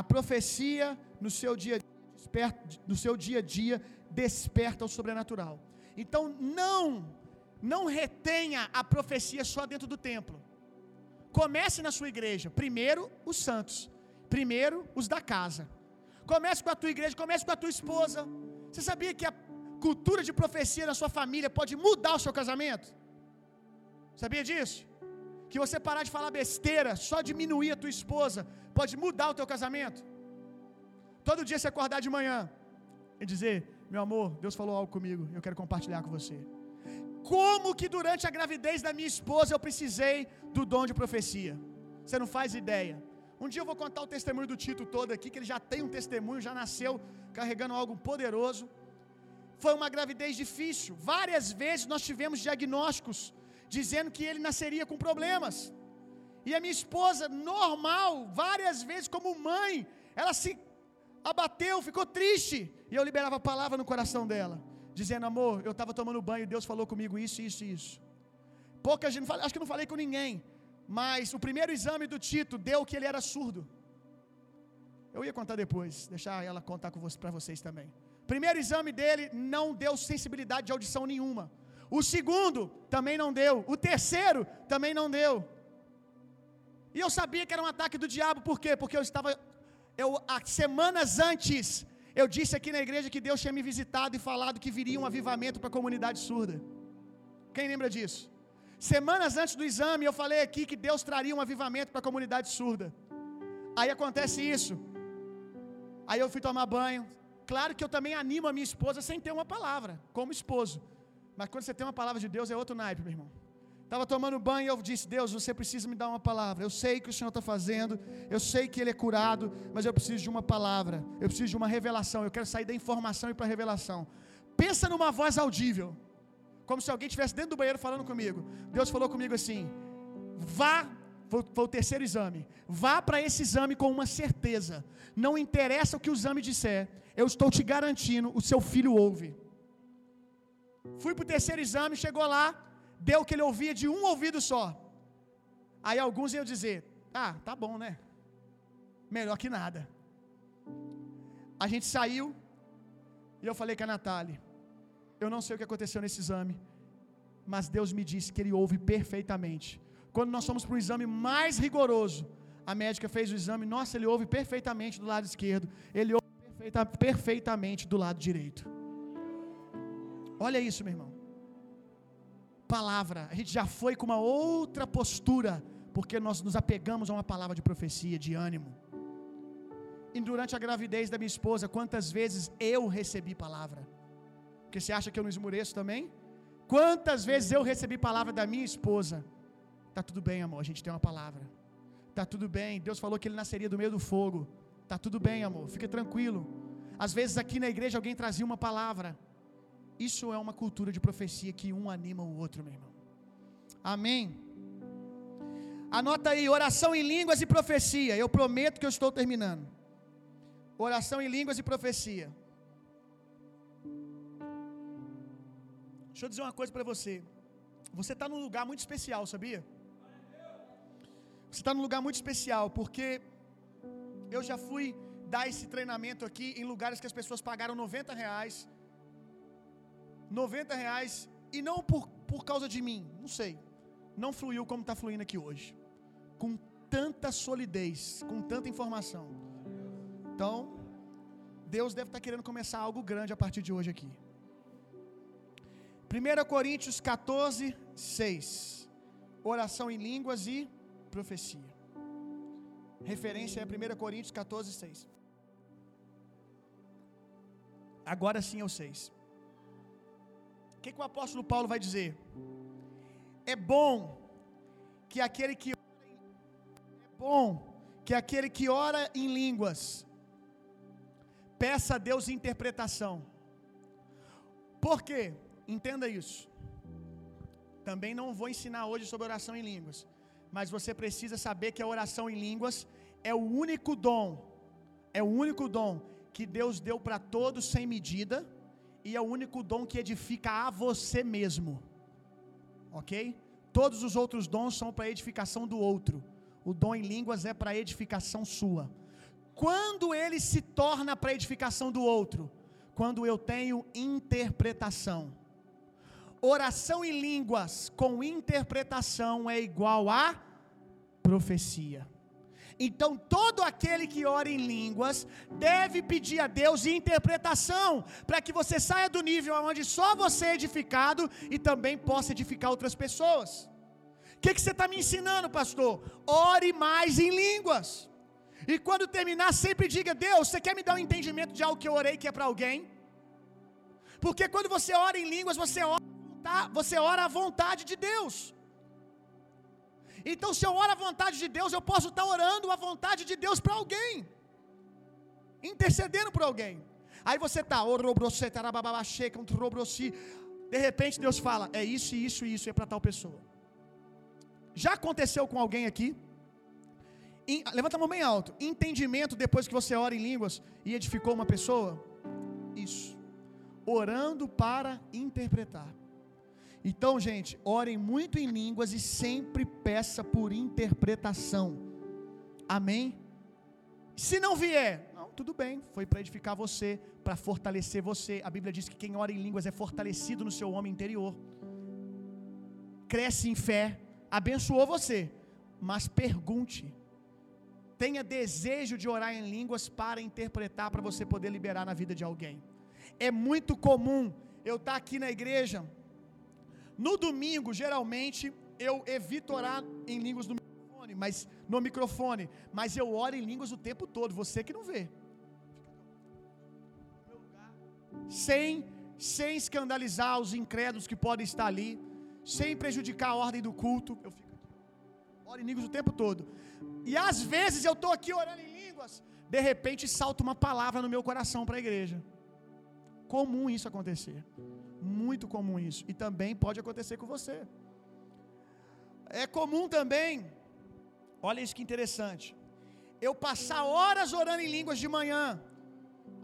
A profecia no seu dia a dia desperta o sobrenatural. Então não retenha a profecia só dentro do templo. Comece na sua igreja. Primeiro os santos, primeiro os da casa. Comece com a tua igreja, comece com a tua esposa. Você sabia que a cultura de profecia na sua família pode mudar o seu casamento? Sabia disso? Que você parar de falar besteira, só diminuir a tua esposa, pode mudar o teu casamento? Todo dia você acordar de manhã e dizer: meu amor, Deus falou algo comigo, eu quero compartilhar com você. Como que durante a gravidez da minha esposa eu precisei do dom de profecia? Você não faz ideia. Um dia eu vou contar o testemunho do Tito todo aqui, que ele já tem um testemunho, já nasceu carregando algo poderoso. Foi uma gravidez difícil. Várias vezes nós tivemos diagnósticos dizendo que ele nasceria com problemas. E a minha esposa, normal, várias vezes como mãe, ela se abateu, ficou triste. E eu liberava a palavra no coração dela, dizendo: amor, eu estava tomando banho e Deus falou comigo isso, isso e isso. Pouca gente, acho que não falei com ninguém, mas o primeiro exame do Tito deu que ele era surdo. Eu ia contar depois, deixar ela contar para vocês também. Primeiro exame dele não deu sensibilidade de audição nenhuma. O segundo também não deu. O terceiro também não deu. E eu sabia que era um ataque do diabo. Por quê? Porque há semanas antes eu disse aqui na igreja que Deus tinha me visitado e falado que viria um avivamento para a comunidade surda. Quem lembra disso? Semanas antes do exame eu falei aqui que Deus traria um avivamento para a comunidade surda. Aí acontece isso. Aí eu fui tomar banho. Claro que eu também animo a minha esposa sem ter uma palavra, como esposo. Mas quando você tem uma palavra de Deus é outro naipe, meu irmão. Estava tomando banho e eu disse: Deus, você precisa me dar uma palavra. Eu sei que o Senhor está fazendo, eu sei que ele é curado, mas eu preciso de uma palavra. Eu preciso de uma revelação. Eu quero sair da informação e ir para a revelação. Pensa numa voz audível, como se alguém estivesse dentro do banheiro falando comigo. Deus falou comigo assim: vá. Foi o terceiro exame. Vá para esse exame com uma certeza. Não interessa o que o exame disser, eu estou te garantindo, o seu filho ouve. Fui para o terceiro exame, chegou lá, deu o que ele ouvia de um ouvido só. Aí alguns iam dizer: ah, tá bom, né? Melhor que nada. A gente saiu e eu falei com a Natália: eu não sei o que aconteceu nesse exame, mas Deus me disse que ele ouve perfeitamente. Quando nós fomos para um exame mais rigoroso, a médica fez o exame, nossa, ele ouve perfeitamente do lado esquerdo, ele ouve perfeitamente do lado direito. Olha isso, meu irmão. Palavra. A gente já foi com uma outra postura, porque nós nos apegamos a uma palavra de profecia, de ânimo. E durante a gravidez da minha esposa, quantas vezes eu recebi palavra? Porque você acha que eu não esmoreço também? Quantas vezes eu recebi palavra da minha esposa? Tá tudo bem, amor, a gente tem uma palavra. Tá tudo bem, Deus falou que ele nasceria do meio do fogo. Tá tudo bem, amor, fica tranquilo. Às vezes aqui na igreja alguém trazia uma palavra. Isso é uma cultura de profecia que um anima o outro, meu irmão. Amém? Anota aí: oração em línguas e profecia. Eu prometo que eu estou terminando. Oração em línguas e profecia. Deixa eu dizer uma coisa para você. Você está num lugar muito especial, sabia? Você está num lugar muito especial, porque eu já fui dar esse treinamento aqui em lugares que as pessoas pagaram R$90. R$90, e não por causa de mim, não sei. Não fluiu como está fluindo aqui hoje. Com tanta solidez, com tanta informação. Então, Deus deve estar querendo começar algo grande a partir de hoje aqui. 1 Coríntios 14:6. Oração em línguas e profecia. Referência é 1 Coríntios 14:6. Agora sim é o 6. O que o apóstolo Paulo vai dizer? É bom que aquele que ora em... línguas peça a Deus interpretação. Por quê? Entenda isso. Também não vou ensinar hoje sobre oração em línguas, mas você precisa saber que a oração em línguas é o único dom, que Deus deu para todos sem medida, e é o único dom que edifica a você mesmo. OK? Todos os outros dons são para edificação do outro. O dom em línguas é para edificação sua. Quando ele se torna para a edificação do outro? Quando eu tenho interpretação. Oração em línguas com interpretação é igual a profecia. Então todo aquele que ora em línguas deve pedir a Deus interpretação, para que você saia do nível onde só você é edificado e também possa edificar outras pessoas. O que você está me ensinando, pastor? Ore mais em línguas. E quando terminar, sempre diga: Deus, você quer me dar um entendimento de algo que eu orei que é para alguém? Porque quando você ora em línguas, você ora à vontade de Deus. Então se eu oro à vontade de Deus, eu posso estar orando à vontade de Deus para alguém, intercedendo por alguém. Aí você está, de repente Deus fala: é isso, isso, isso, é para tal pessoa. Já aconteceu com alguém aqui? Levanta a mão bem alto. Entendimento depois que você ora em línguas e edificou uma pessoa? Isso. Orando para interpretar. Então, gente, orem muito em línguas e sempre peça por interpretação. Amém? Se não vier, não, tudo bem, foi para edificar você, para fortalecer você. A Bíblia diz que quem ora em línguas é fortalecido no seu homem interior. Cresce em fé, abençoou você, mas pergunte. Tenha desejo de orar em línguas para interpretar, para você poder liberar na vida de alguém. É muito comum eu estar aqui na igreja. No domingo, geralmente, eu evito orar em línguas no microfone, mas eu oro em línguas o tempo todo, você que não vê. Sem escandalizar os incrédulos que podem estar ali, sem prejudicar a ordem do culto. Eu fico aqui, oro em línguas o tempo todo. E às vezes eu estou aqui orando em línguas, de repente salta uma palavra no meu coração para a igreja. Comum isso acontecer. Muito comum isso. E também pode acontecer com você. É comum também, olha isso que interessante, eu passar horas orando em línguas de manhã.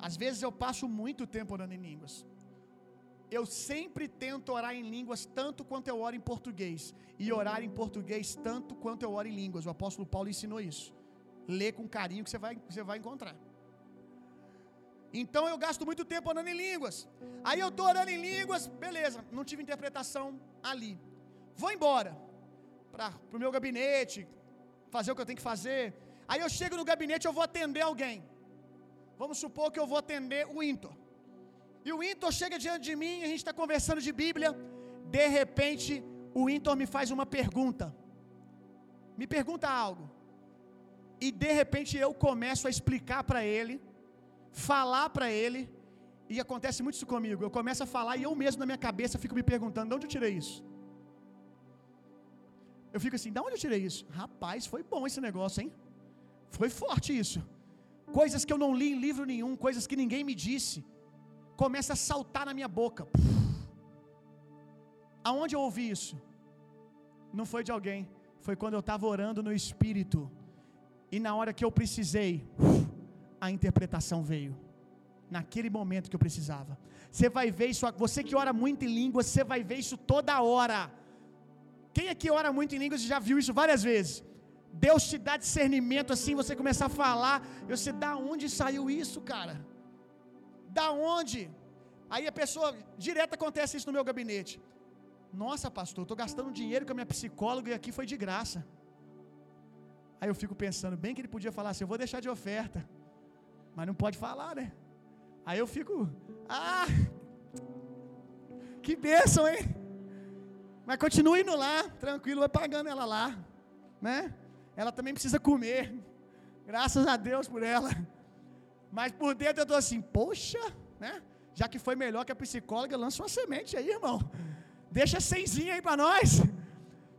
Às vezes eu passo muito tempo orando em línguas. Eu sempre tento orar em línguas tanto quanto eu oro em português, e orar em português tanto quanto eu oro em línguas. O apóstolo Paulo ensinou isso. Lê com carinho que você vai encontrar. Então eu gasto muito tempo orando em línguas. Aí eu tô orando em línguas, beleza, não tive interpretação ali. Vou embora pro meu gabinete, fazer o que eu tenho que fazer. Aí eu chego no gabinete, eu vou atender alguém. Vamos supor que eu vou atender o Intor. E o Intor chega diante de mim, a gente está conversando de Bíblia. De repente, o Intor me faz uma pergunta. Me pergunta algo. E de repente eu começo a explicar para ele, falar para ele. E acontece muito isso comigo. Eu começo a falar e eu mesmo na minha cabeça fico me perguntando: de onde eu tirei isso? Eu fico assim: de onde eu tirei isso? Rapaz, foi bom esse negócio, hein? Foi forte isso. Coisas que eu não li em livro nenhum, coisas que ninguém me disse, começa a saltar na minha boca. Aonde eu ouvi isso? Não foi de alguém, foi quando eu estava orando no Espírito. E na hora que eu precisei, a interpretação veio. Naquele momento que eu precisava. Você vai ver isso, você que ora muito em línguas, você vai ver isso toda hora. Quem aqui ora muito em línguas e já viu isso várias vezes? Deus te dá discernimento assim, você começar a falar, você: da onde saiu isso, cara? Da onde? Aí a pessoa, direto acontece isso no meu gabinete. Nossa, pastor, eu tô gastando dinheiro com a minha psicóloga e aqui foi de graça. Aí eu fico pensando, bem que ele podia falar assim: eu vou deixar de oferta. Mas não pode falar, né? Aí eu fico, que bênção, hein? Mas continua indo lá, tranquilo, vai pagando ela lá, né? Ela também precisa comer, graças a Deus por ela. Mas por dentro eu tô assim: poxa, né? Já que foi melhor que a psicóloga, lança uma semente aí, irmão. Deixa 100zinho aí para nós.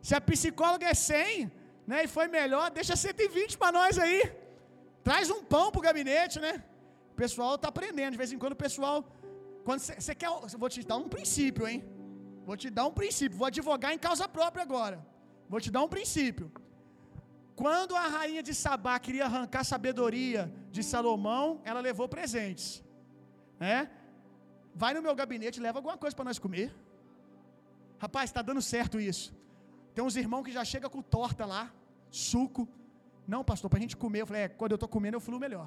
Se a psicóloga é 100, né, e foi melhor, deixa 120 para nós aí. Traz um pão pro gabinete, né? O pessoal tá aprendendo, de vez em quando o pessoal, quando você quer, vou te dar um princípio, hein? Vou te dar um princípio, vou advogar em causa própria agora. Vou te dar um princípio. Quando a rainha de Sabá queria arrancar a sabedoria de Salomão, ela levou presentes, né? Vai no meu gabinete, leva alguma coisa para nós comer. Rapaz, tá dando certo isso. Tem uns irmãos que já chega com torta lá, suco. Não, pastor, pra gente comer. Eu falei: quando eu tô comendo eu fluo melhor.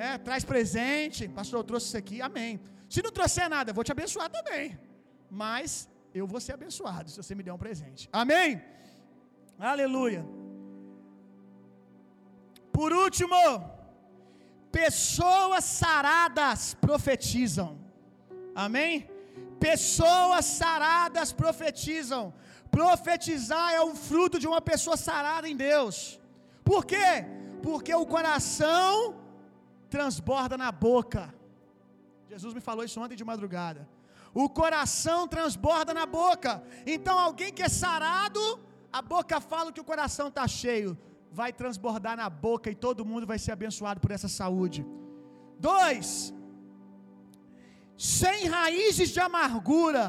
né? Traz presente, pastor, eu trouxe isso aqui, amém. Se não trouxer nada, eu vou te abençoar também, mas eu vou ser abençoado se você me der um presente, amém, aleluia. Por último, pessoas saradas profetizam, amém. Pessoas saradas profetizam. Profetizar é um fruto de uma pessoa sarada em Deus. Por quê? Porque o coração transborda na boca. Jesus me falou isso ontem de madrugada. O coração transborda na boca. Então alguém que é sarado, a boca fala que o coração está cheio, vai transbordar na boca e todo mundo vai ser abençoado por essa saúde. 2. Sem raízes de amargura,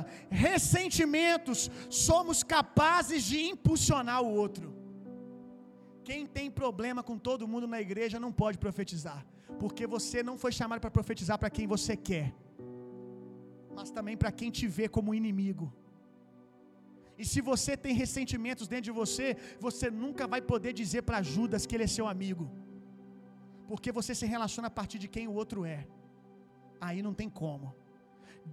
ressentimentos, somos capazes de impulsionar o outro. Quem tem problema com todo mundo na igreja não pode profetizar, porque você não foi chamado para profetizar para quem você quer, mas também para quem te vê como inimigo. E se você tem ressentimentos dentro de você, você nunca vai poder dizer para Judas que ele é seu amigo, porque você se relaciona a partir de quem o outro é. Aí não tem como.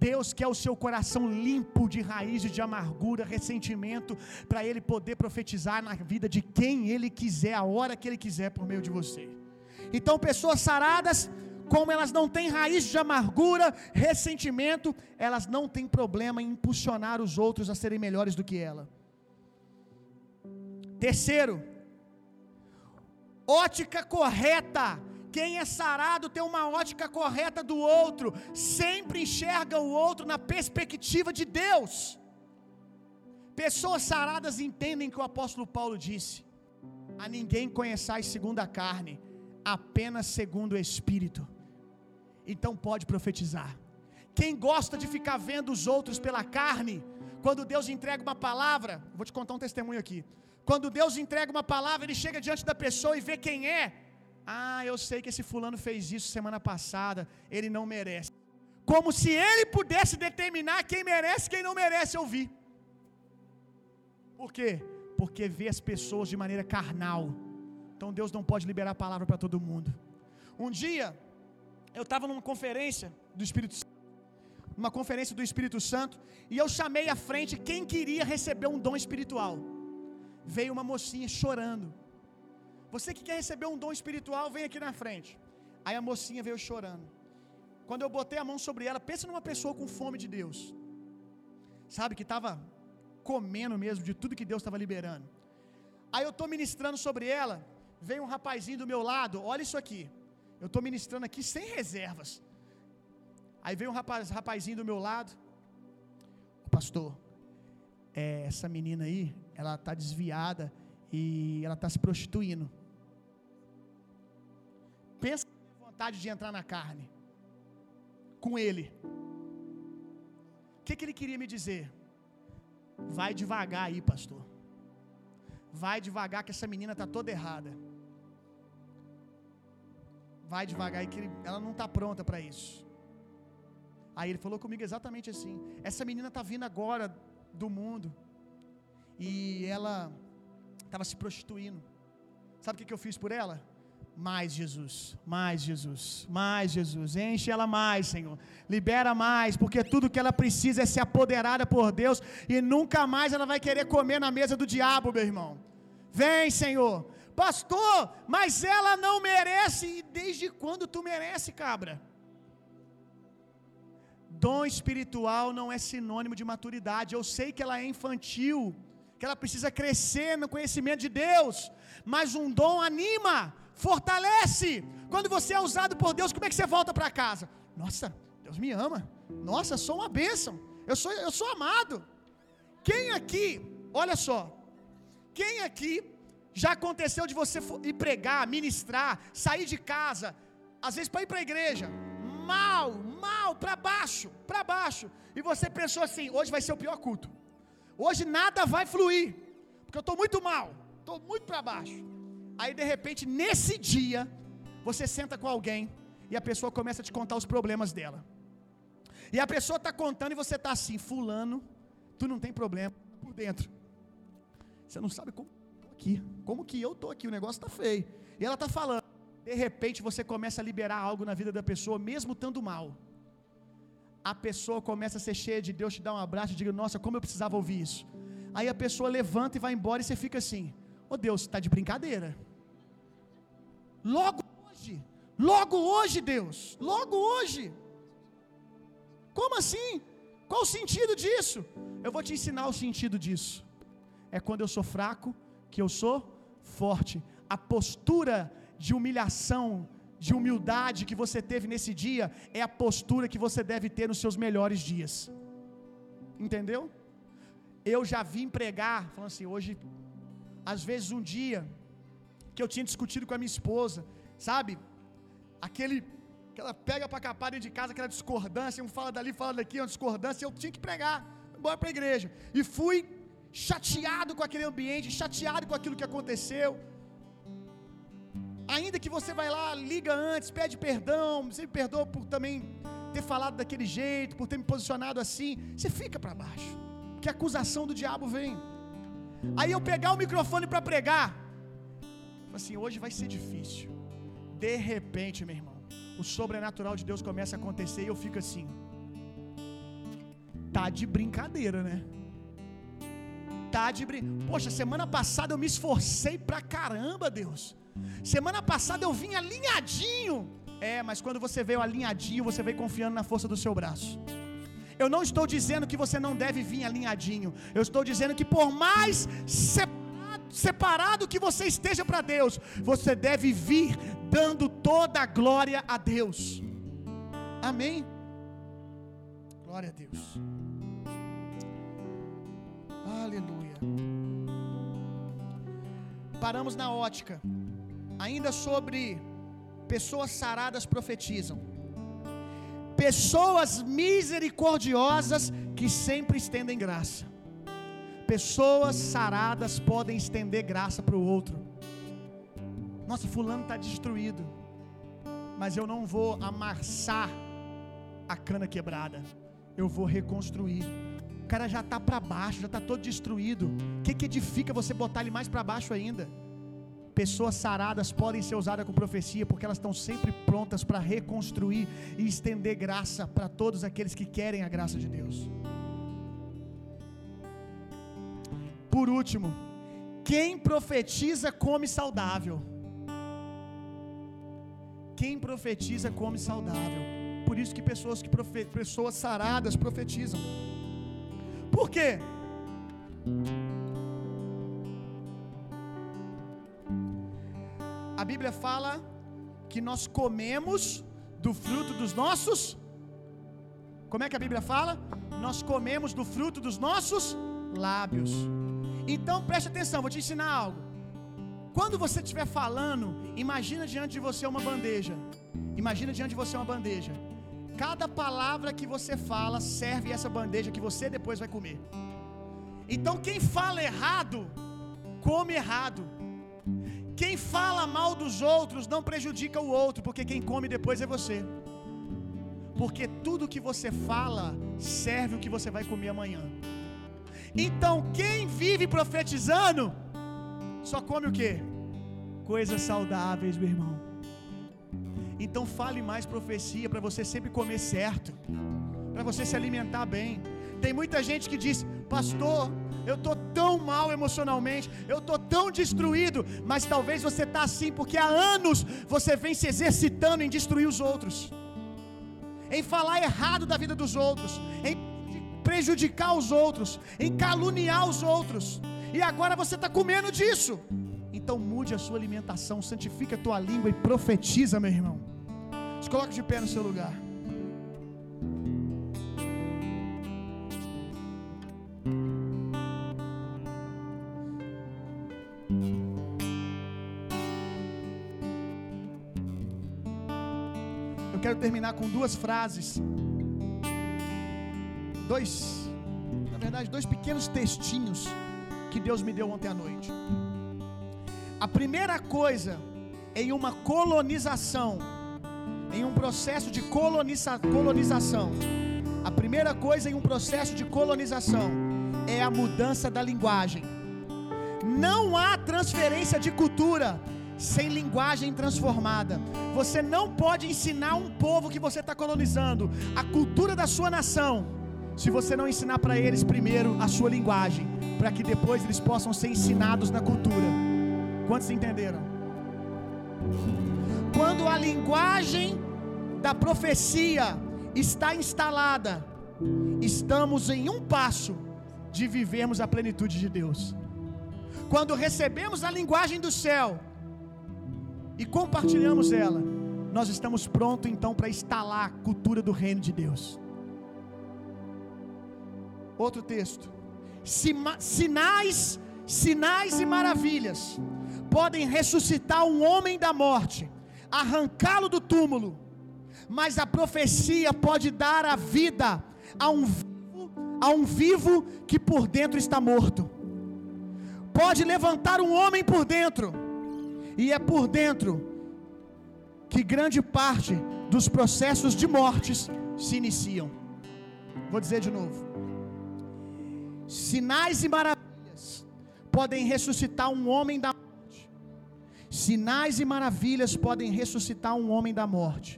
Deus quer o seu coração limpo de raízes de amargura, ressentimento, para ele poder profetizar na vida de quem ele quiser, a hora que ele quiser, por meio de você. Então, pessoas saradas, como elas não têm raiz de amargura, ressentimento, elas não têm problema em impulsionar os outros a serem melhores do que ela. 3, ótica correta. Quem é sarado tem uma ótica correta do outro, sempre enxerga o outro na perspectiva de Deus. Pessoas saradas entendem que o apóstolo Paulo disse: a ninguém conheçais segundo a carne, apenas segundo o Espírito. Então pode profetizar. Quem gosta de ficar vendo os outros pela carne, quando Deus entrega uma palavra, vou te contar um testemunho aqui. Quando Deus entrega uma palavra, ele chega diante da pessoa e vê quem é. Ah, eu sei que esse fulano fez isso semana passada, ele não merece. Como se ele pudesse determinar quem merece e quem não merece ouvir. Por quê? Porque vê as pessoas de maneira carnal. Então Deus não pode liberar a palavra para todo mundo. Um dia, eu estava numa conferência do Espírito Santo, uma conferência do Espírito Santo, e eu chamei à frente quem queria receber um dom espiritual. Veio uma mocinha chorando. Você que quer receber um dom espiritual, vem aqui na frente. Aí a mocinha veio chorando. Quando eu botei a mão sobre ela, pensa numa pessoa com fome de Deus. Sabe, que estava comendo mesmo de tudo que Deus estava liberando. Aí eu estou ministrando sobre ela, vem um rapazinho do meu lado, olha isso aqui. Eu estou ministrando aqui sem reservas. Aí vem um rapazinho do meu lado: pastor, essa menina aí, ela está desviada e ela está se prostituindo. Pensa que tem vontade de entrar na carne com ele. O que ele queria me dizer? Vai devagar aí, pastor. Vai devagar que essa menina está toda errada. Vai devagar aí que ela não está pronta para isso. Aí ele falou comigo exatamente assim: essa menina está vindo agora do mundo e ela estava se prostituindo. Sabe o que eu fiz por ela? Mais Jesus, mais Jesus, mais Jesus. Enche ela mais, Senhor. Libera mais, porque tudo que ela precisa é ser apoderada por Deus e nunca mais ela vai querer comer na mesa do diabo, meu irmão. Vem, Senhor. Pastor, mas ela não merece. E desde quando tu merece, cabra? Dom espiritual não é sinônimo de maturidade. Eu sei que ela é infantil, que ela precisa crescer no conhecimento de Deus, mas um dom anima, fortalece. Quando você é usado por Deus, como é que você volta para casa? Nossa, Deus me ama. Nossa, sou uma bênção. Eu sou amado. Quem aqui, olha só, quem aqui já aconteceu de você ir pregar, ministrar, sair de casa, às vezes para ir para a igreja, mal, para baixo, e você pensou assim: hoje vai ser o pior culto. Hoje nada vai fluir, porque eu estou muito mal, estou muito para baixo. Aí de repente, nesse dia, você senta com alguém e a pessoa começa a te contar os problemas dela. E a pessoa está contando e você está assim: fulano, tu não tem problema por dentro. Você não sabe como eu estou aqui, o negócio está feio. E ela está falando: de repente você começa a liberar algo na vida da pessoa, mesmo estando mal. A pessoa começa a ser cheia de Deus, te dá um abraço e diga, nossa, como eu precisava ouvir isso. Aí a pessoa levanta e vai embora e você fica assim, ô Deus, está de brincadeira. Logo hoje Deus, logo hoje. Como assim? Qual o sentido disso? Eu vou te ensinar o sentido disso. É quando eu sou fraco que eu sou forte. A postura de humilhação, de humildade que você teve nesse dia é a postura que você deve ter nos seus melhores dias. Entendeu? Eu já vim pregar, falando assim, hoje, às vezes um dia que eu tinha discutido com a minha esposa, sabe? Aquela pega pra capar dentro de casa, aquela discordância, um fala dali, fala daqui, uma discordância, eu tinha que pregar, embora pra igreja. E fui chateado com aquele ambiente, chateado com aquilo que aconteceu. Ainda que você vai lá, liga antes, pede perdão, você me perdoa por também ter falado daquele jeito, por ter me posicionado assim, você fica pra baixo, porque a acusação do diabo vem. Aí eu pegar o microfone pra pregar, assim, hoje vai ser difícil. De repente, meu irmão, o sobrenatural de Deus começa a acontecer e eu fico assim, tá de brincadeira, né? Poxa, semana passada eu me esforcei pra caramba, Deus. Semana passada eu vim alinhadinho. É, mas quando você veio alinhadinho, você veio confiando na força do seu braço. Eu não estou dizendo que você não deve vir alinhadinho. Eu estou dizendo que por mais separado que você esteja para Deus, você deve vir dando toda a glória a Deus. Amém? Glória a Deus. Aleluia. Paramos na ótica. Ainda sobre pessoas saradas profetizam. Pessoas misericordiosas que sempre estendem graça. Pessoas saradas podem estender graça para o outro. Nossa, fulano está destruído, mas eu não vou amassar a cana quebrada. Eu vou reconstruir. O cara já está para baixo, já está todo destruído. O que edifica você botar ele mais para baixo ainda? Pessoas saradas podem ser usadas com profecia, porque elas estão sempre prontas para reconstruir e estender graça para todos aqueles que querem a graça de Deus. Por último, quem profetiza come saudável. Quem profetiza come saudável. Por isso que pessoas saradas profetizam. Por quê? A Bíblia fala que nós comemos do fruto dos nossos... Como é que a Bíblia fala? Nós comemos do fruto dos nossos lábios. Então preste atenção, vou te ensinar algo. Quando você estiver falando, imagina diante de você uma bandeja. Imagina diante de você uma bandeja. Cada palavra que você fala serve essa bandeja que você depois vai comer. Então quem fala errado, come errado. Quem fala mal dos outros não prejudica o outro, porque quem come depois é você. Porque tudo que você fala serve o que você vai comer amanhã. Então quem vive profetizando só come o quê? Coisas saudáveis, meu irmão. Então fale mais profecia para você sempre comer certo, para você se alimentar bem. Tem muita gente que diz: pastor, eu estou tão mal emocionalmente, eu estou tão destruído. Mas talvez você está assim porque há anos você vem se exercitando em destruir os outros, em falar errado da vida dos outros, em prejudicar os outros, em caluniar os outros. E agora você está comendo disso. Então mude a sua alimentação, santifica a tua língua e profetiza, meu irmão. Se coloque de pé no seu lugar. Eu quero terminar com duas frases. Dois pequenos textinhos que Deus me deu ontem à noite. A primeira coisa, em uma colonização, em um processo de colonização, a primeira coisa em um processo de colonização é a mudança da linguagem. Não há transferência de cultura sem linguagem transformada. Você não pode ensinar um povo que você está colonizando a cultura da sua nação, se você não ensinar para eles primeiro a sua linguagem, para que depois eles possam ser ensinados na cultura. Quantos entenderam? Quando a linguagem da profecia está instalada, estamos em um passo de vivermos a plenitude de Deus. Quando recebemos a linguagem do céu e compartilhamos ela, nós estamos prontos então para instalar a cultura do reino de Deus. Outro texto: sinais e maravilhas podem ressuscitar um homem da morte, arrancá-lo do túmulo, mas a profecia pode dar a vida a um vivo que por dentro está morto. Pode levantar um homem por dentro, e é por dentro que grande parte dos processos de mortes se iniciam. Vou dizer de novo: sinais e maravilhas podem ressuscitar um homem da morte. Sinais e maravilhas podem ressuscitar um homem da morte,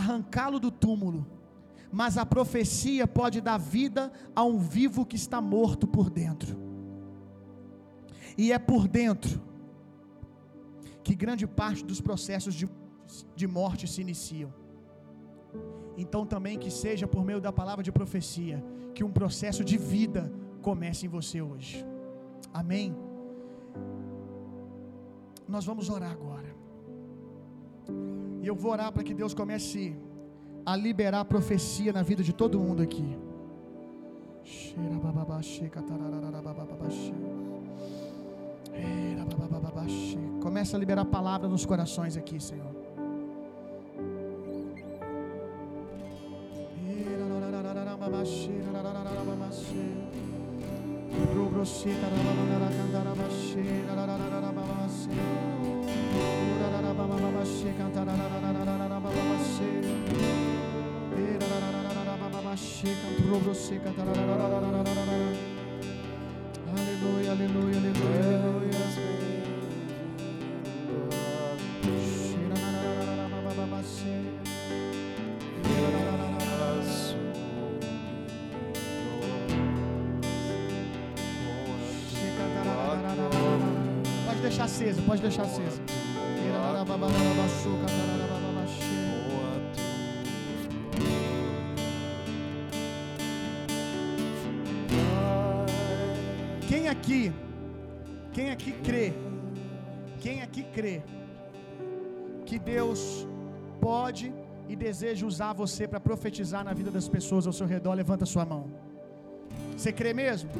arrancá-lo do túmulo, mas a profecia pode dar vida a um vivo que está morto por dentro. E é por dentro que grande parte dos processos de morte se iniciam. Então também que seja por meio da palavra de profecia que um processo de vida comece em você hoje. Amém? Nós vamos orar agora. E eu vou orar para que Deus comece a liberar a profecia na vida de todo mundo aqui. Começa a liberar a palavra nos corações aqui, Senhor. Aleluia, aleluia, aleluia, aleluia. Pode deixar acesa. Quem aqui crê? Quem aqui crê que Deus pode e deseja usar você para profetizar na vida das pessoas ao seu redor? Levanta sua mão. Você crê mesmo?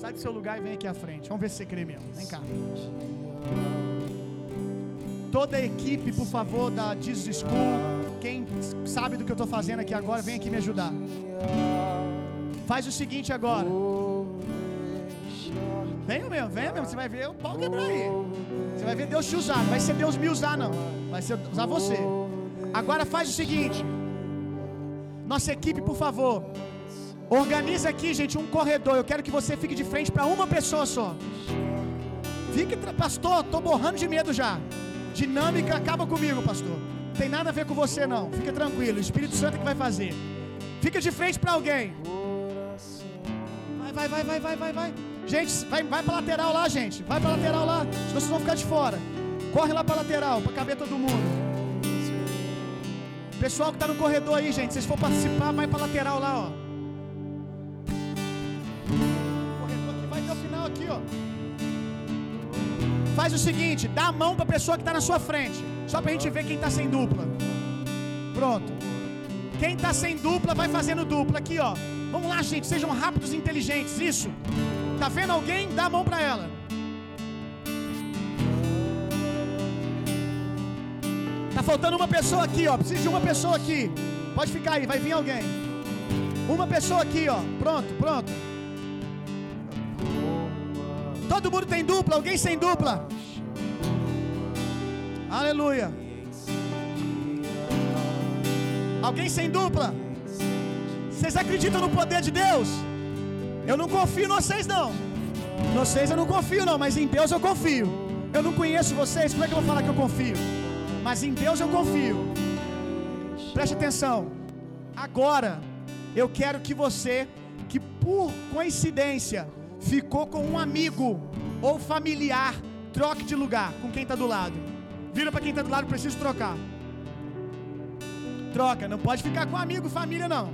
Sai do seu lugar e vem aqui à frente. Vamos ver se você crê mesmo. Vem cá. Toda a equipe, por favor, da Jesus School, quem sabe do que eu estou fazendo aqui agora, vem aqui me ajudar. Faz o seguinte agora. Venha mesmo, você vai ver o pau quebrar aí. Você vai ver Deus te usar, não vai ser Deus me usar não, vai ser usar você. Agora faz o seguinte, nossa equipe, por favor, organiza aqui, gente, um corredor. Eu quero que você fique de frente para uma pessoa só. Fique, pastor, estou morrendo de medo já. Dinâmica acaba comigo, pastor. Não tem nada a ver com você não. Fica tranquilo, o Espírito Santo é que vai fazer. Fica de frente para alguém. Vai. Gente, vai para lateral lá, gente. Vai para lateral lá, senão vocês vão ficar de fora. Corre lá para lateral, para caber todo mundo. Pessoal que tá no corredor aí, gente, se vocês for participar, vai para lateral lá, ó. Corredor que vai até o final aqui, ó. Faz o seguinte, dá a mão para a pessoa que está na sua frente, só para a gente ver quem está sem dupla. Pronto. Quem está sem dupla vai fazendo dupla aqui, ó. Vamos lá, gente, sejam rápidos e inteligentes, isso. Tá vendo alguém? Dá a mão para ela. Tá faltando uma pessoa aqui, ó. Precisa de uma pessoa aqui. Pode ficar aí, vai vir alguém. Uma pessoa aqui, ó. Pronto. Todo mundo tem dupla, alguém sem dupla? Aleluia. Alguém sem dupla? Vocês acreditam no poder de Deus? Eu não confio em vocês não. Mas em Deus eu confio. Eu não conheço vocês, como é que eu vou falar que eu confio? Mas em Deus eu confio. Preste atenção. Agora, eu quero que você, que por coincidência ficou com um amigo ou familiar, troque de lugar com quem está do lado. Vira para quem está do lado, preciso trocar. Troca, não pode ficar com amigo, família não.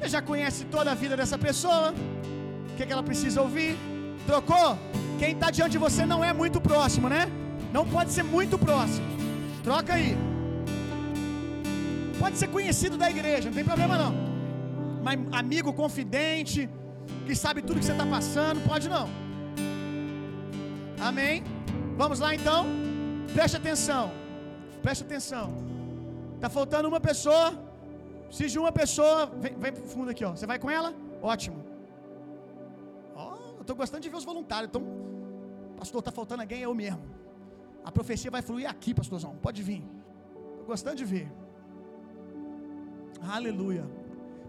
Você já conhece toda a vida dessa pessoa. O que, é que ela precisa ouvir? Trocou? Quem está diante de você não é muito próximo, né? Não pode ser muito próximo. Troca aí. Pode ser conhecido da igreja, não tem problema não. Mas amigo, confidente, que sabe tudo que você está passando, pode não. Amém? Vamos lá então? Preste atenção. Preste atenção. Tá faltando uma pessoa. Preciso de uma pessoa. Vem pro fundo aqui, ó. Você vai com ela? Ótimo. Ó, eu tô gostando de ver os voluntários. Então, pastor, tá faltando alguém, eu mesmo. A profecia vai fluir aqui, pastorzão. Pode vir. Tô gostando de ver. Aleluia.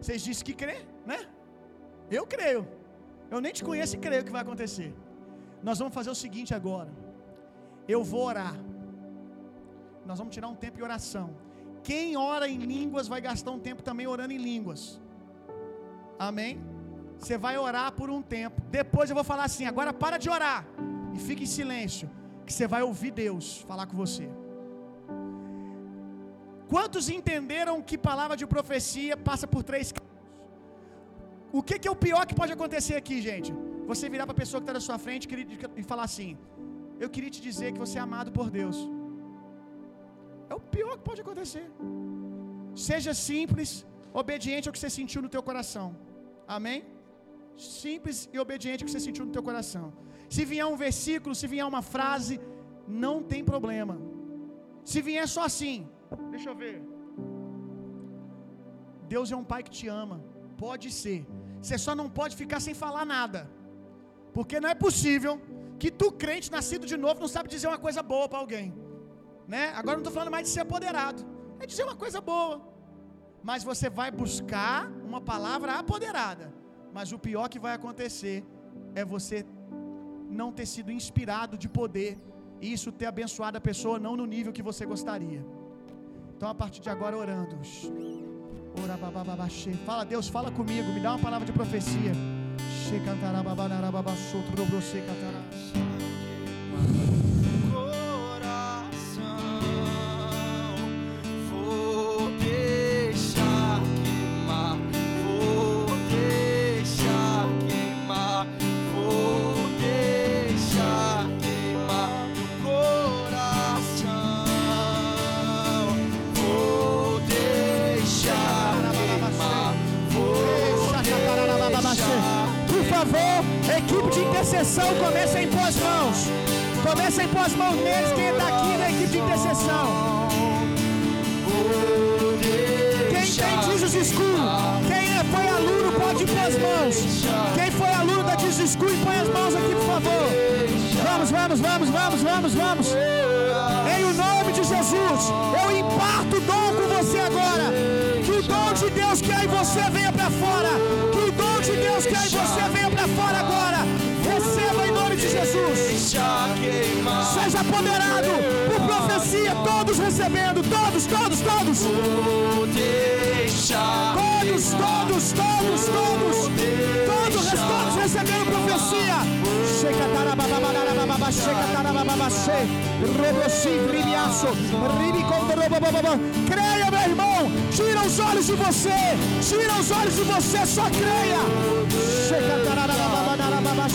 Vocês dizem que crê, né? Eu creio. Eu nem te conheço e creio que vai acontecer. Nós vamos fazer o seguinte agora. Eu vou orar. Nós vamos tirar um tempo de oração. Quem ora em línguas vai gastar um tempo também orando em línguas. Amém? Você vai orar por um tempo. Depois eu vou falar assim, agora para de orar. E fique em silêncio. Que você vai ouvir Deus falar com você. Quantos entenderam que palavra de profecia passa por 3 caminhos? O que é o pior que pode acontecer aqui, gente? Você virar para a pessoa que está na sua frente e falar assim, eu queria te dizer que você é amado por Deus. É o pior que pode acontecer. Seja simples, obediente ao que você sentiu no teu coração. Amém? Simples e obediente ao que você sentiu no teu coração. Se vier um versículo, se vier uma frase, não tem problema. Se vier só assim, deixa eu ver. Deus é um pai que te ama. Pode ser. Você só não pode ficar sem falar nada. Porque não é possível que tu, crente, nascido de novo, não sabe dizer uma coisa boa para alguém. Né? Agora não estou falando mais de ser apoderado. É dizer uma coisa boa. Mas você vai buscar uma palavra apoderada. Mas o pior que vai acontecer é você não ter sido inspirado de poder e isso ter abençoado a pessoa não no nível que você gostaria. Então a partir de agora orando. Ora bababaxê. Fala Deus, fala comigo, me dá uma palavra de profecia. Che cantará babanarababaxô, trobrosê cantará. Começa a impor as mãos. Começa a impor as mãos neles. Quem está aqui na equipe de intercessão, quem diz os escuros, quem foi aluno pode impor as mãos. Quem foi aluno da diz os escuros, põe as mãos aqui, por favor. Vamos. Em o nome de Jesus, eu imparto o dom com você agora. Que o dom de Deus que há em você venha para fora. Que o dom de Deus que há em você venha para fora agora. Receba em nome de Jesus. Seja apoderado por profecia. Todos recebendo. Todos. Todos recebendo profecia. Checa tarabababababababá. Checa tarabababababá. Robosim, ribiaço. Ribicondo, robobobobó. Creia, meu irmão. Tira os olhos de você. Só creia. Checa tarababababababá.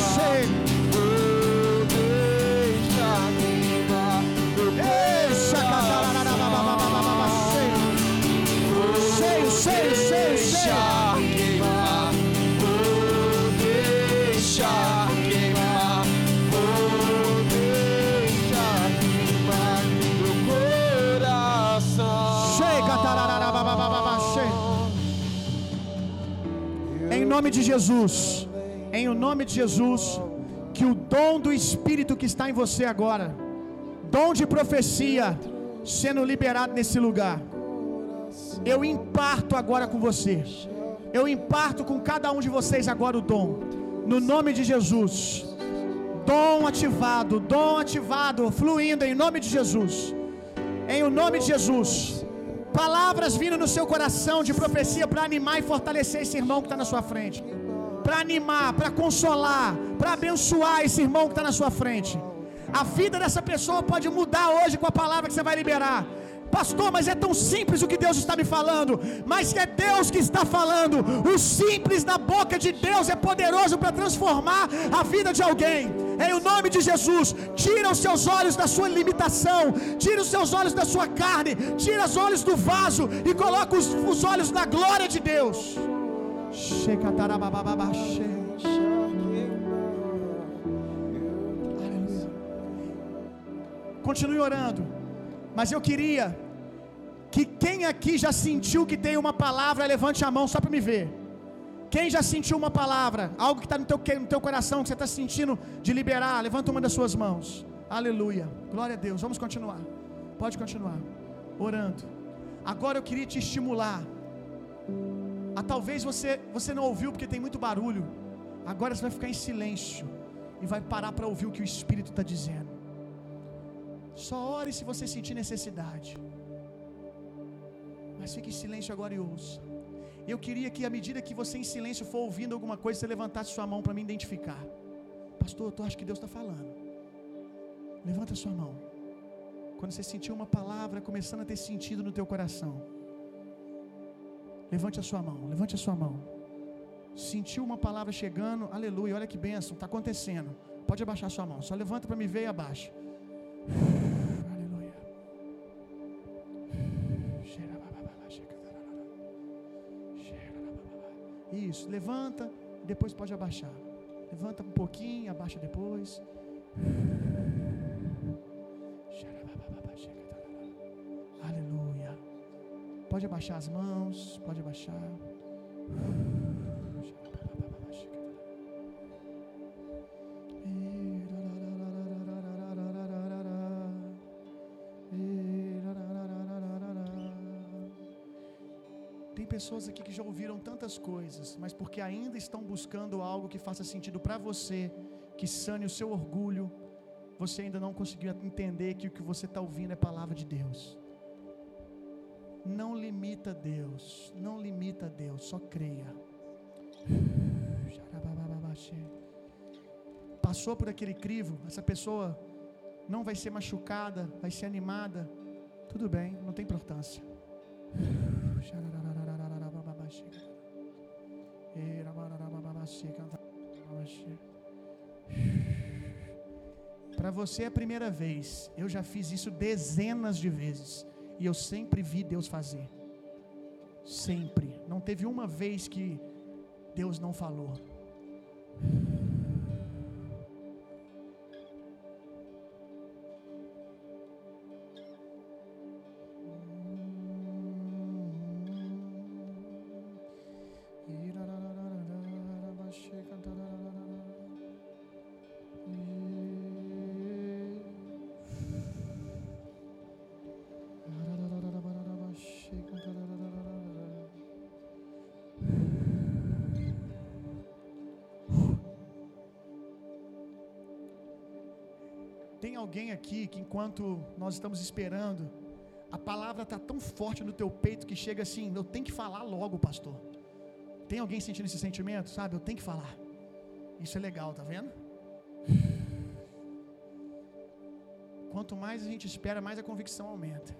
Em nome de Jesus. Em o nome de Jesus, que o dom do Espírito que está em você agora, dom de profecia, sendo liberado nesse lugar, eu imparto agora com você. Eu imparto com cada um de vocês agora o dom, no nome de Jesus. dom ativado, fluindo em nome de Jesus. Em o nome de Jesus. Palavras vindo no seu coração de profecia para animar e fortalecer esse irmão que está na sua frente. Para animar, para consolar, para abençoar esse irmão que está na sua frente. A vida dessa pessoa pode mudar hoje com a palavra que você vai liberar. Pastor, mas é tão simples o que Deus está me falando. Mas é Deus que está falando. O simples da boca de Deus é poderoso para transformar a vida de alguém. Em o nome de Jesus, tira os seus olhos da sua limitação, tira os seus olhos da sua carne, tira os olhos do vaso e coloca os olhos na glória de Deus. Continue orando. Mas eu queria que quem aqui já sentiu que tem uma palavra, levante a mão só para me ver. Quem já sentiu uma palavra, algo que está no teu coração, que você está sentindo de liberar, levanta uma das suas mãos. Aleluia, glória a Deus. Vamos continuar, pode continuar orando. Agora eu queria te estimular a, talvez você não ouviu porque tem muito barulho. Agora você vai ficar em silêncio e vai parar para ouvir o que o Espírito está dizendo. Só ore se você sentir necessidade. Mas fique em silêncio agora e ouça. Eu queria que, à medida que você em silêncio for ouvindo alguma coisa, você levantasse sua mão para me identificar. Pastor, eu acho que Deus está falando. Levanta sua mão. Quando você sentir uma palavra começando a ter sentido no teu coração, levante a sua mão, levante a sua mão. Sentiu uma palavra chegando, aleluia, olha que bênção, está acontecendo. Pode abaixar sua mão, só levanta para me ver e abaixa. Aleluia. Isso, levanta, depois pode abaixar. Levanta um pouquinho, abaixa depois. Aleluia. Pode abaixar as mãos, pode abaixar. Pessoas aqui que já ouviram tantas coisas, mas porque ainda estão buscando algo que faça sentido para você, que sane o seu orgulho, você ainda não conseguiu entender que o que você está ouvindo é palavra de Deus. Não limita Deus, não limita Deus, só creia. Passou por aquele crivo, essa pessoa não vai ser machucada, vai ser animada, tudo bem, não tem importância. Para você é a primeira vez. Eu já fiz isso dezenas de vezes e eu sempre vi Deus fazer. Sempre. Não teve uma vez que Deus não falou. Tem alguém aqui que, enquanto nós estamos esperando, a palavra está tão forte no teu peito que chega assim, eu tenho que falar logo, pastor. Tem alguém sentindo esse sentimento? Sabe, eu tenho que falar. Isso é legal, tá vendo? Quanto mais a gente espera, mais a convicção aumenta.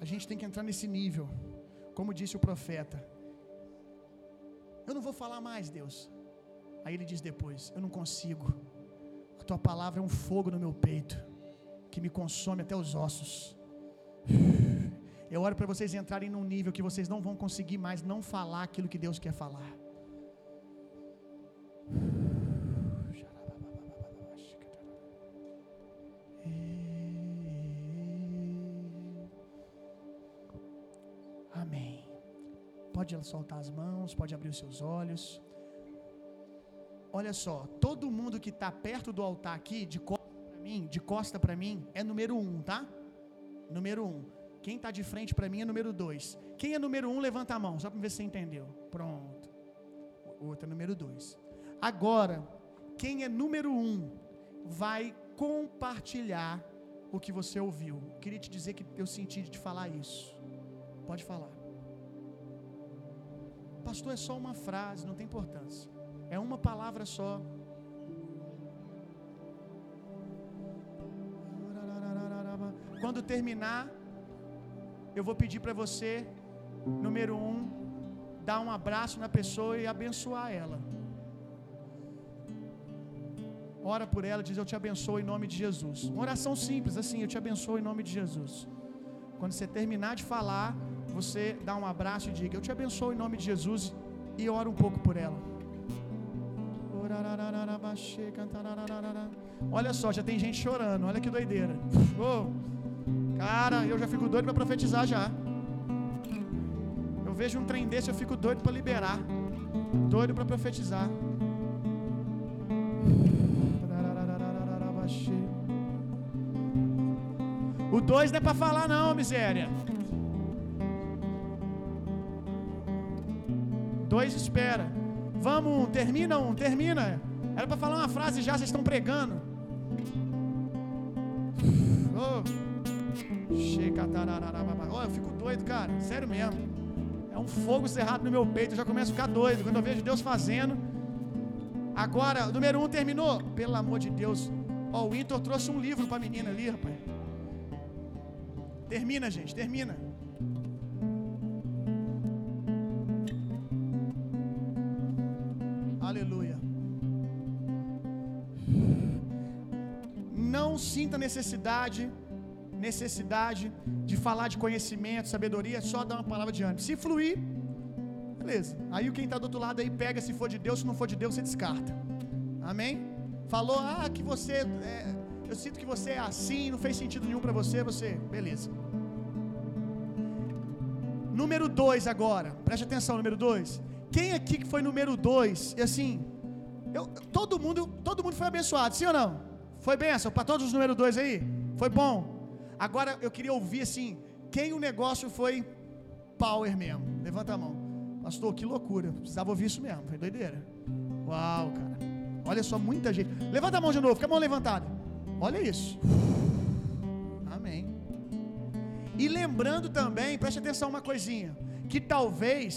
A gente tem que entrar nesse nível, como disse o profeta. Eu não vou falar mais, Deus. Aí ele diz depois: eu não consigo. A tua palavra é um fogo no meu peito que me consome até os ossos. Eu oro para vocês entrarem num nível que vocês não vão conseguir mais não falar aquilo que Deus quer falar. Amém. Pode soltar as mãos, pode abrir os seus olhos. Olha só, todo mundo que está perto do altar aqui, de costa para mim, é número 1, tá? Número 1. Quem está de frente para mim é número 2. Quem é número 1, levanta a mão, só para ver se você entendeu. Pronto. O outro é número 2. Agora, quem é número 1 vai compartilhar o que você ouviu. Queria te dizer que eu senti de te falar isso. Pode falar. Pastor, é só uma frase, não tem importância. É uma palavra só. Quando terminar, eu vou pedir para você, número 1, dar um abraço na pessoa e abençoar ela. Ora por ela, diz: eu te abençoo em nome de Jesus. Uma oração simples assim: eu te abençoo em nome de Jesus. Quando você terminar de falar, você dá um abraço e diga: eu te abençoo em nome de Jesus, e ora um pouco por ela. Olha só, já tem gente chorando. Olha que doideira. Oh, cara, eu já fico doido para profetizar já. Eu vejo um trem desse, eu fico doido para liberar, doido para profetizar. O 2 não é para falar não, miséria. 2 espera. Vamos, termina. Era para falar uma frase já, vocês estão pregando. Oh. Oh, eu fico doido, cara. Sério mesmo. É um fogo cerrado no meu peito. Eu já começo a ficar doido quando eu vejo Deus fazendo. Agora, número 1 terminou. Pelo amor de Deus. Ó, o Hitor trouxe um livro para a menina ali, rapaz. Termina, gente, termina. Aleluia. Não sinta necessidade de falar de conhecimento, sabedoria, só dar uma palavra de ânimo. Se fluir, beleza. Aí quem está do outro lado aí pega, se for de Deus, se não for de Deus, você descarta. Amém? Falou, que você é, eu sinto que você é assim, não fez sentido nenhum para você, beleza. Número 2 agora. Preste atenção, número 2. Quem aqui que foi número 2? E assim, todo mundo foi abençoado, sim ou não? Foi bênção para todos os número 2 aí? Foi bom? Agora eu queria ouvir assim, quem o negócio foi power mesmo? Levanta a mão. Pastor, que loucura. Precisava ouvir isso mesmo, foi doideira. Uau, cara. Olha só, muita gente. Levanta a mão de novo, fica a mão levantada. Olha isso. Amém. E lembrando também, preste atenção uma coisinha, que talvez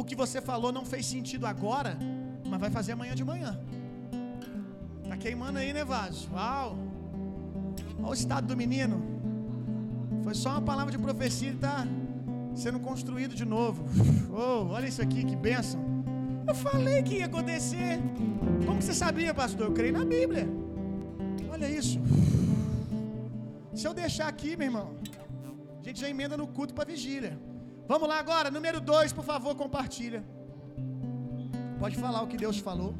o que você falou não fez sentido agora, mas vai fazer amanhã de manhã. Tá queimando aí, né, vaso? Uau! Olha o estado do menino. Foi só uma palavra de profecia e tá sendo construído de novo. Oh, olha isso aqui, que bênção. Eu falei que ia acontecer. Como que você sabia, pastor? Eu creio na Bíblia. Olha isso. Se eu deixar aqui, meu irmão, a gente já emenda no culto para vigília. Vamos lá agora, número 2, por favor, compartilha. Pode falar o que Deus falou.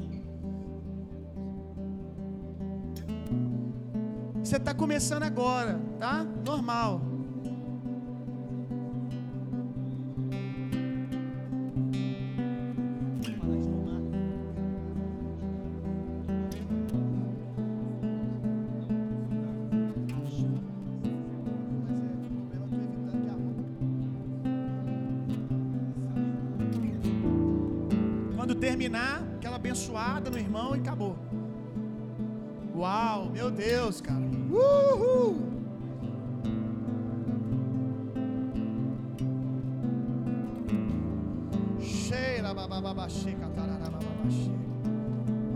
Você está começando agora, tá? Normal. Terminar, aquela abençoada no irmão e acabou. Uau, meu Deus, cara. Uhul! Cheira bababaxi, catarará bababaxi.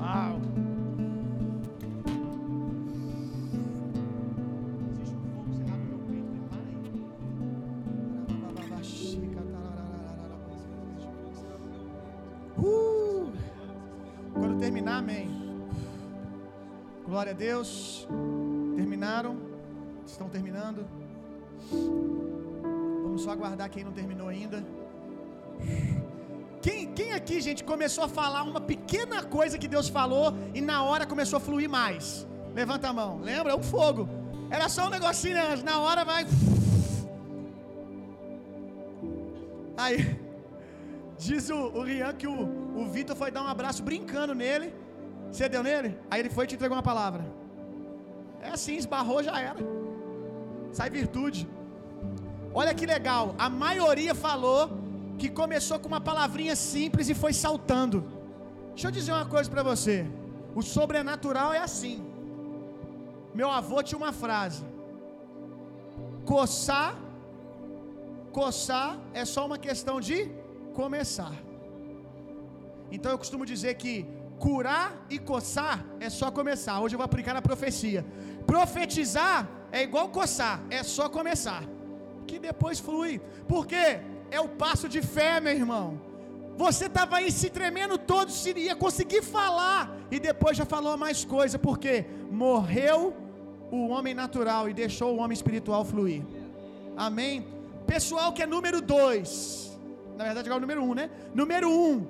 Uau! Glória a Deus. Terminaram? Estão terminando? Vamos só aguardar quem não terminou ainda. Quem aqui, gente, começou a falar uma pequena coisa que Deus falou e na hora começou a fluir mais? Levanta a mão. Lembra? Um fogo. Era só um negocinho, né? Na hora vai. Aí diz o Rian que o Vitor foi dar um abraço brincando nele. Você deu nele? Aí ele foi e te entregou uma palavra. É assim, esbarrou, já era. Sai virtude. Olha que legal, a maioria falou que começou com uma palavrinha simples e foi saltando. Deixa eu dizer uma coisa para você. O sobrenatural é assim. Meu avô tinha uma frase: coçar é só uma questão de começar. Então eu costumo dizer que curar e coçar é só começar. Hoje eu vou aplicar na profecia. Profetizar é igual coçar, é só começar, que depois flui. Porque é o passo de fé, meu irmão. Você estava aí se tremendo todo, se ia conseguir falar, e depois já falou mais coisa, porque morreu o homem natural e deixou o homem espiritual fluir. Amém? Pessoal que é número 2, na verdade agora é o número 1, né? Número 1,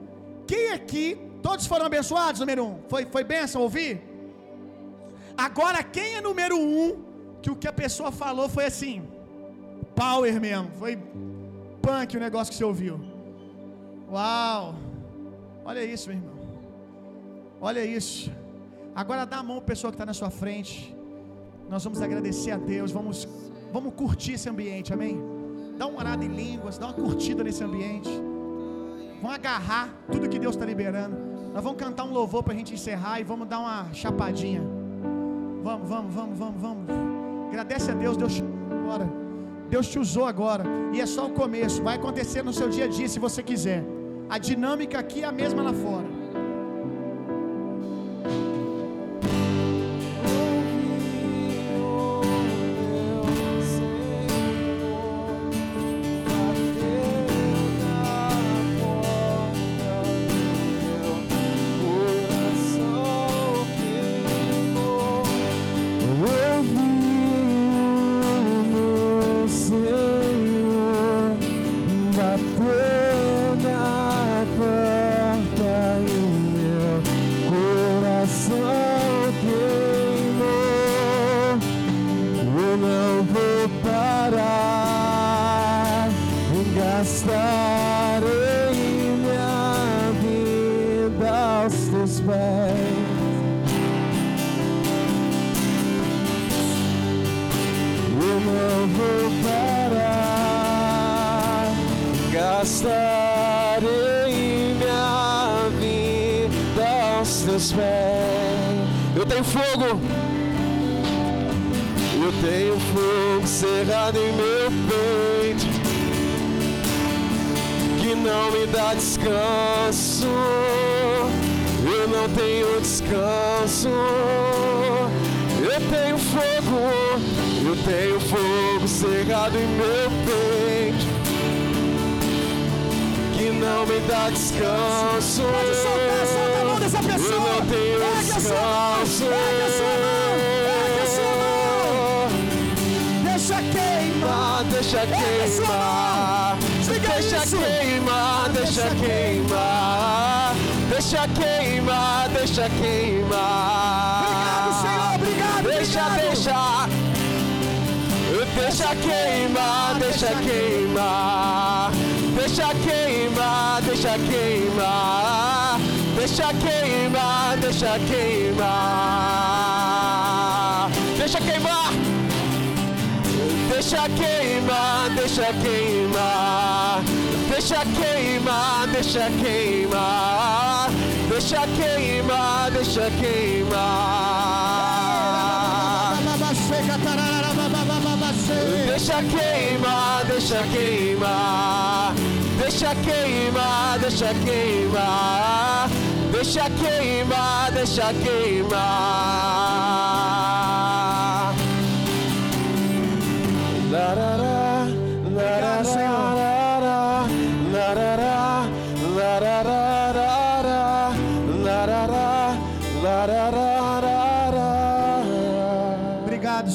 quem aqui, todos foram abençoados, número 1? Foi bênção ouvir? Agora quem é número 1, que o que a pessoa falou foi assim, power mesmo, foi punk o negócio que você ouviu. Uau, olha isso, meu irmão, olha isso. Agora dá a mão para a pessoa que está na sua frente. Nós vamos agradecer a Deus, vamos curtir esse ambiente, amém? Dá uma orada em línguas, dá uma curtida nesse ambiente. Vamos agarrar tudo que Deus está liberando. Nós vamos cantar um louvor para a gente encerrar e vamos dar uma chapadinha. Vamos. Agradece a Deus, Deus te usou agora. Deus te usou agora. E é só o começo. Vai acontecer no seu dia a dia, se você quiser. A dinâmica aqui é a mesma lá fora.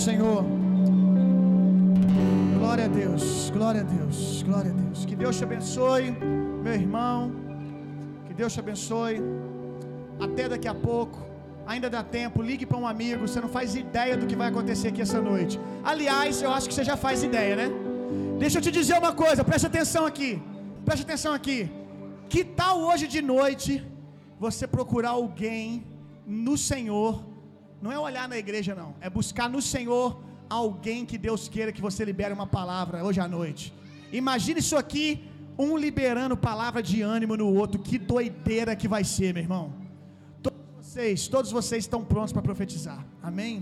Senhor, glória a Deus, glória a Deus, glória a Deus. Que Deus te abençoe, meu irmão. Que Deus te abençoe. Até daqui a pouco. Ainda dá tempo, ligue para um amigo. Você não faz ideia do que vai acontecer aqui essa noite. Aliás, eu acho que você já faz ideia, né? Deixa eu te dizer uma coisa, preste atenção aqui. Preste atenção aqui. Que tal hoje de noite você procurar alguém no Senhor? Não é olhar na igreja não, é buscar no Senhor alguém que Deus queira que você libere uma palavra hoje à noite. Imagine isso aqui, um liberando palavra de ânimo no outro. Que doideira que vai ser, meu irmão. Todos vocês estão prontos para profetizar. Amém?